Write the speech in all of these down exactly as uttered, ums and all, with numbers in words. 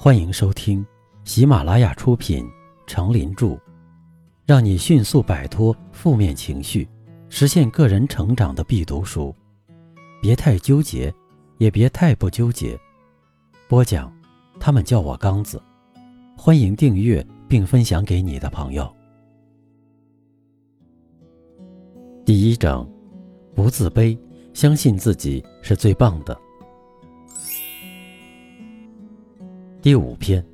欢迎收听喜马拉雅出品《成林著》，让你迅速摆脱负面情绪，实现个人成长的必读书。别太纠结，也别太不纠结。播讲，他们叫我刚子。欢迎订阅并分享给你的朋友。第一章，不自卑，相信自己是最棒的。第五篇，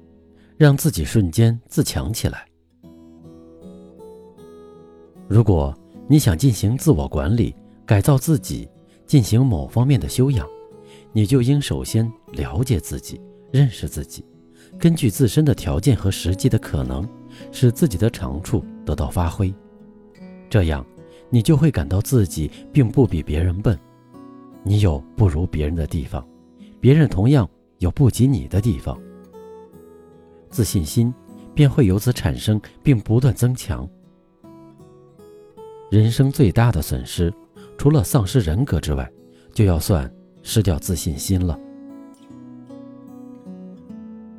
让自己瞬间自强起来。如果你想进行自我管理，改造自己，进行某方面的修养，你就应首先了解自己，认识自己，根据自身的条件和实际的可能，使自己的长处得到发挥。这样你就会感到自己并不比别人笨，你有不如别人的地方，别人同样有不及你的地方，自信心便会由此产生并不断增强。人生最大的损失，除了丧失人格之外，就要算失掉自信心了。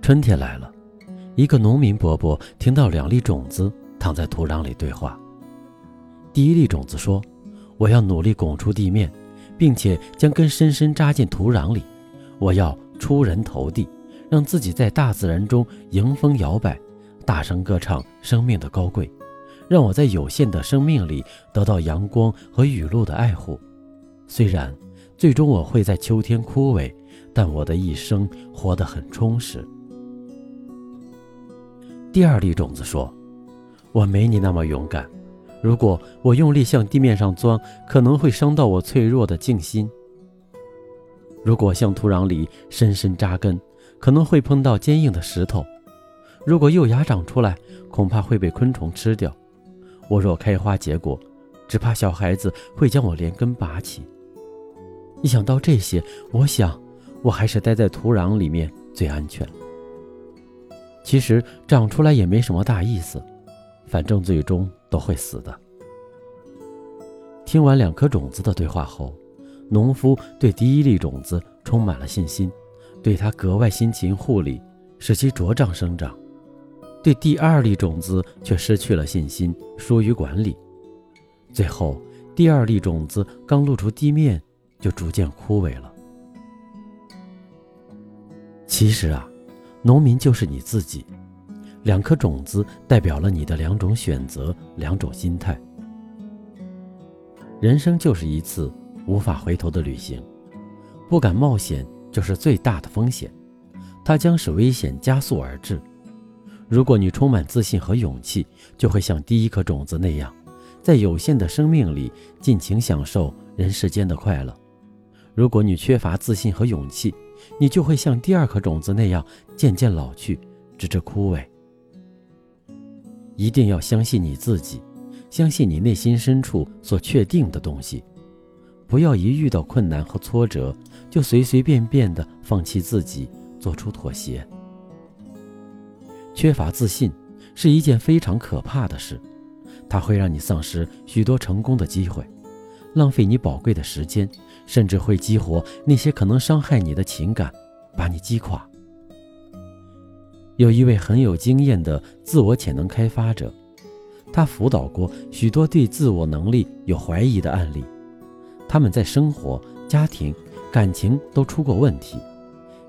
春天来了，一个农民伯伯听到两粒种子躺在土壤里对话。第一粒种子说：“我要努力拱出地面，并且将根深深扎进土壤里，我要出人头地，让自己在大自然中迎风摇摆，大声歌唱生命的高贵，让我在有限的生命里得到阳光和雨露的爱护。虽然最终我会在秋天枯萎，但我的一生活得很充实。”第二粒种子说：“我没你那么勇敢，如果我用力向地面上钻，可能会伤到我脆弱的静心。如果向土壤里深深扎根，可能会碰到坚硬的石头。如果幼芽长出来，恐怕会被昆虫吃掉。我若开花结果，只怕小孩子会将我连根拔起。”一想到这些，我想，我还是待在土壤里面最安全。其实长出来也没什么大意思，反正最终都会死的。听完两颗种子的对话后，农夫对第一粒种子充满了信心，对它格外辛勤护理，使其茁壮生长。对第二粒种子却失去了信心，疏于管理。最后，第二粒种子刚露出地面，就逐渐枯萎了。其实啊，农民就是你自己。两颗种子代表了你的两种选择，两种心态。人生就是一次无法回头的旅行，不敢冒险就是最大的风险，它将使危险加速而至。如果你充满自信和勇气，就会像第一颗种子那样，在有限的生命里尽情享受人世间的快乐。如果你缺乏自信和勇气，你就会像第二颗种子那样渐渐老去，直至枯萎。一定要相信你自己，相信你内心深处所确定的东西，不要一遇到困难和挫折就随随便便地放弃自己，做出妥协。缺乏自信是一件非常可怕的事，它会让你丧失许多成功的机会，浪费你宝贵的时间，甚至会激活那些可能伤害你的情感，把你击垮。有一位很有经验的自我潜能开发者，他辅导过许多对自我能力有怀疑的案例，他们在生活、家庭、感情都出过问题。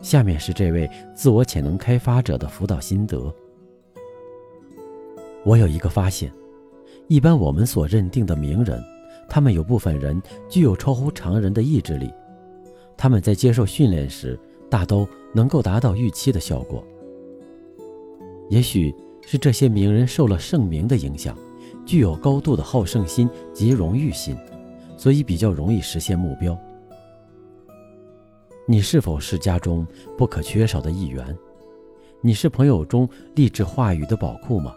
下面是这位自我潜能开发者的辅导心得。我有一个发现，一般我们所认定的名人，他们有部分人具有超乎常人的意志力，他们在接受训练时大都能够达到预期的效果。也许是这些名人受了盛名的影响，具有高度的好胜心及荣誉心，所以比较容易实现目标。你是否是家中不可缺少的一员？你是朋友中励志话语的宝库吗？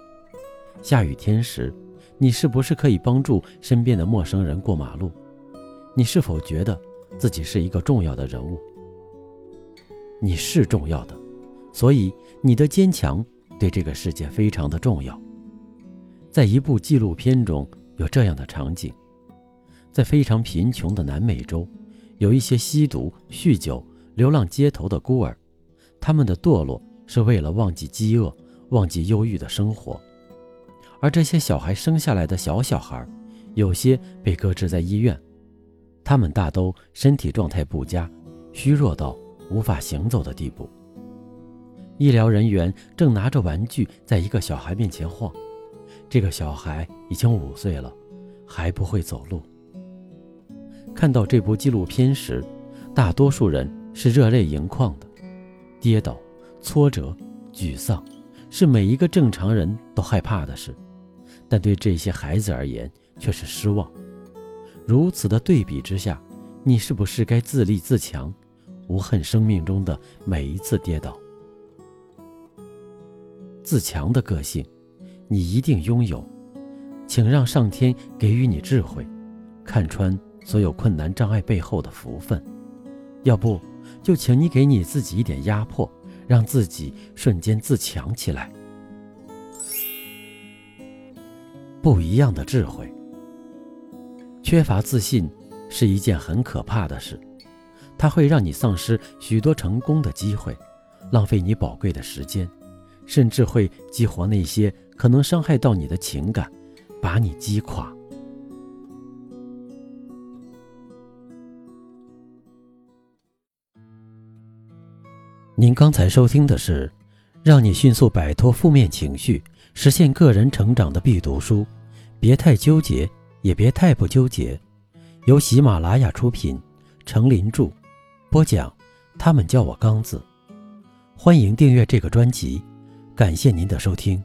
下雨天时，你是不是可以帮助身边的陌生人过马路？你是否觉得自己是一个重要的人物？你是重要的，所以你的坚强对这个世界非常的重要。在一部纪录片中有这样的场景，在非常贫穷的南美洲，有一些吸毒、酗酒、流浪街头的孤儿，他们的堕落是为了忘记饥饿，忘记忧郁的生活。而这些小孩生下来的小小孩，有些被搁置在医院，他们大都身体状态不佳，虚弱到无法行走的地步。医疗人员正拿着玩具在一个小孩面前晃，这个小孩已经五岁了，还不会走路。看到这部纪录片时，大多数人是热泪盈眶的，跌倒、挫折、沮丧是每一个正常人都害怕的事，但对这些孩子而言却是失望。如此的对比之下，你是不是该自立自强，无恨生命中的每一次跌倒？自强的个性你一定拥有，请让上天给予你智慧，看穿所有困难障碍背后的福分。要不就请你给你自己一点压迫，让自己瞬间自强起来。不一样的智慧。缺乏自信是一件很可怕的事，它会让你丧失许多成功的机会，浪费你宝贵的时间，甚至会激活那些可能伤害到你的情感，把你击垮。您刚才收听的是让你迅速摆脱负面情绪，实现个人成长的必读书，别太纠结也别太不纠结，由喜马拉雅出品，程林著，播讲他们叫我刚子。欢迎订阅这个专辑，感谢您的收听。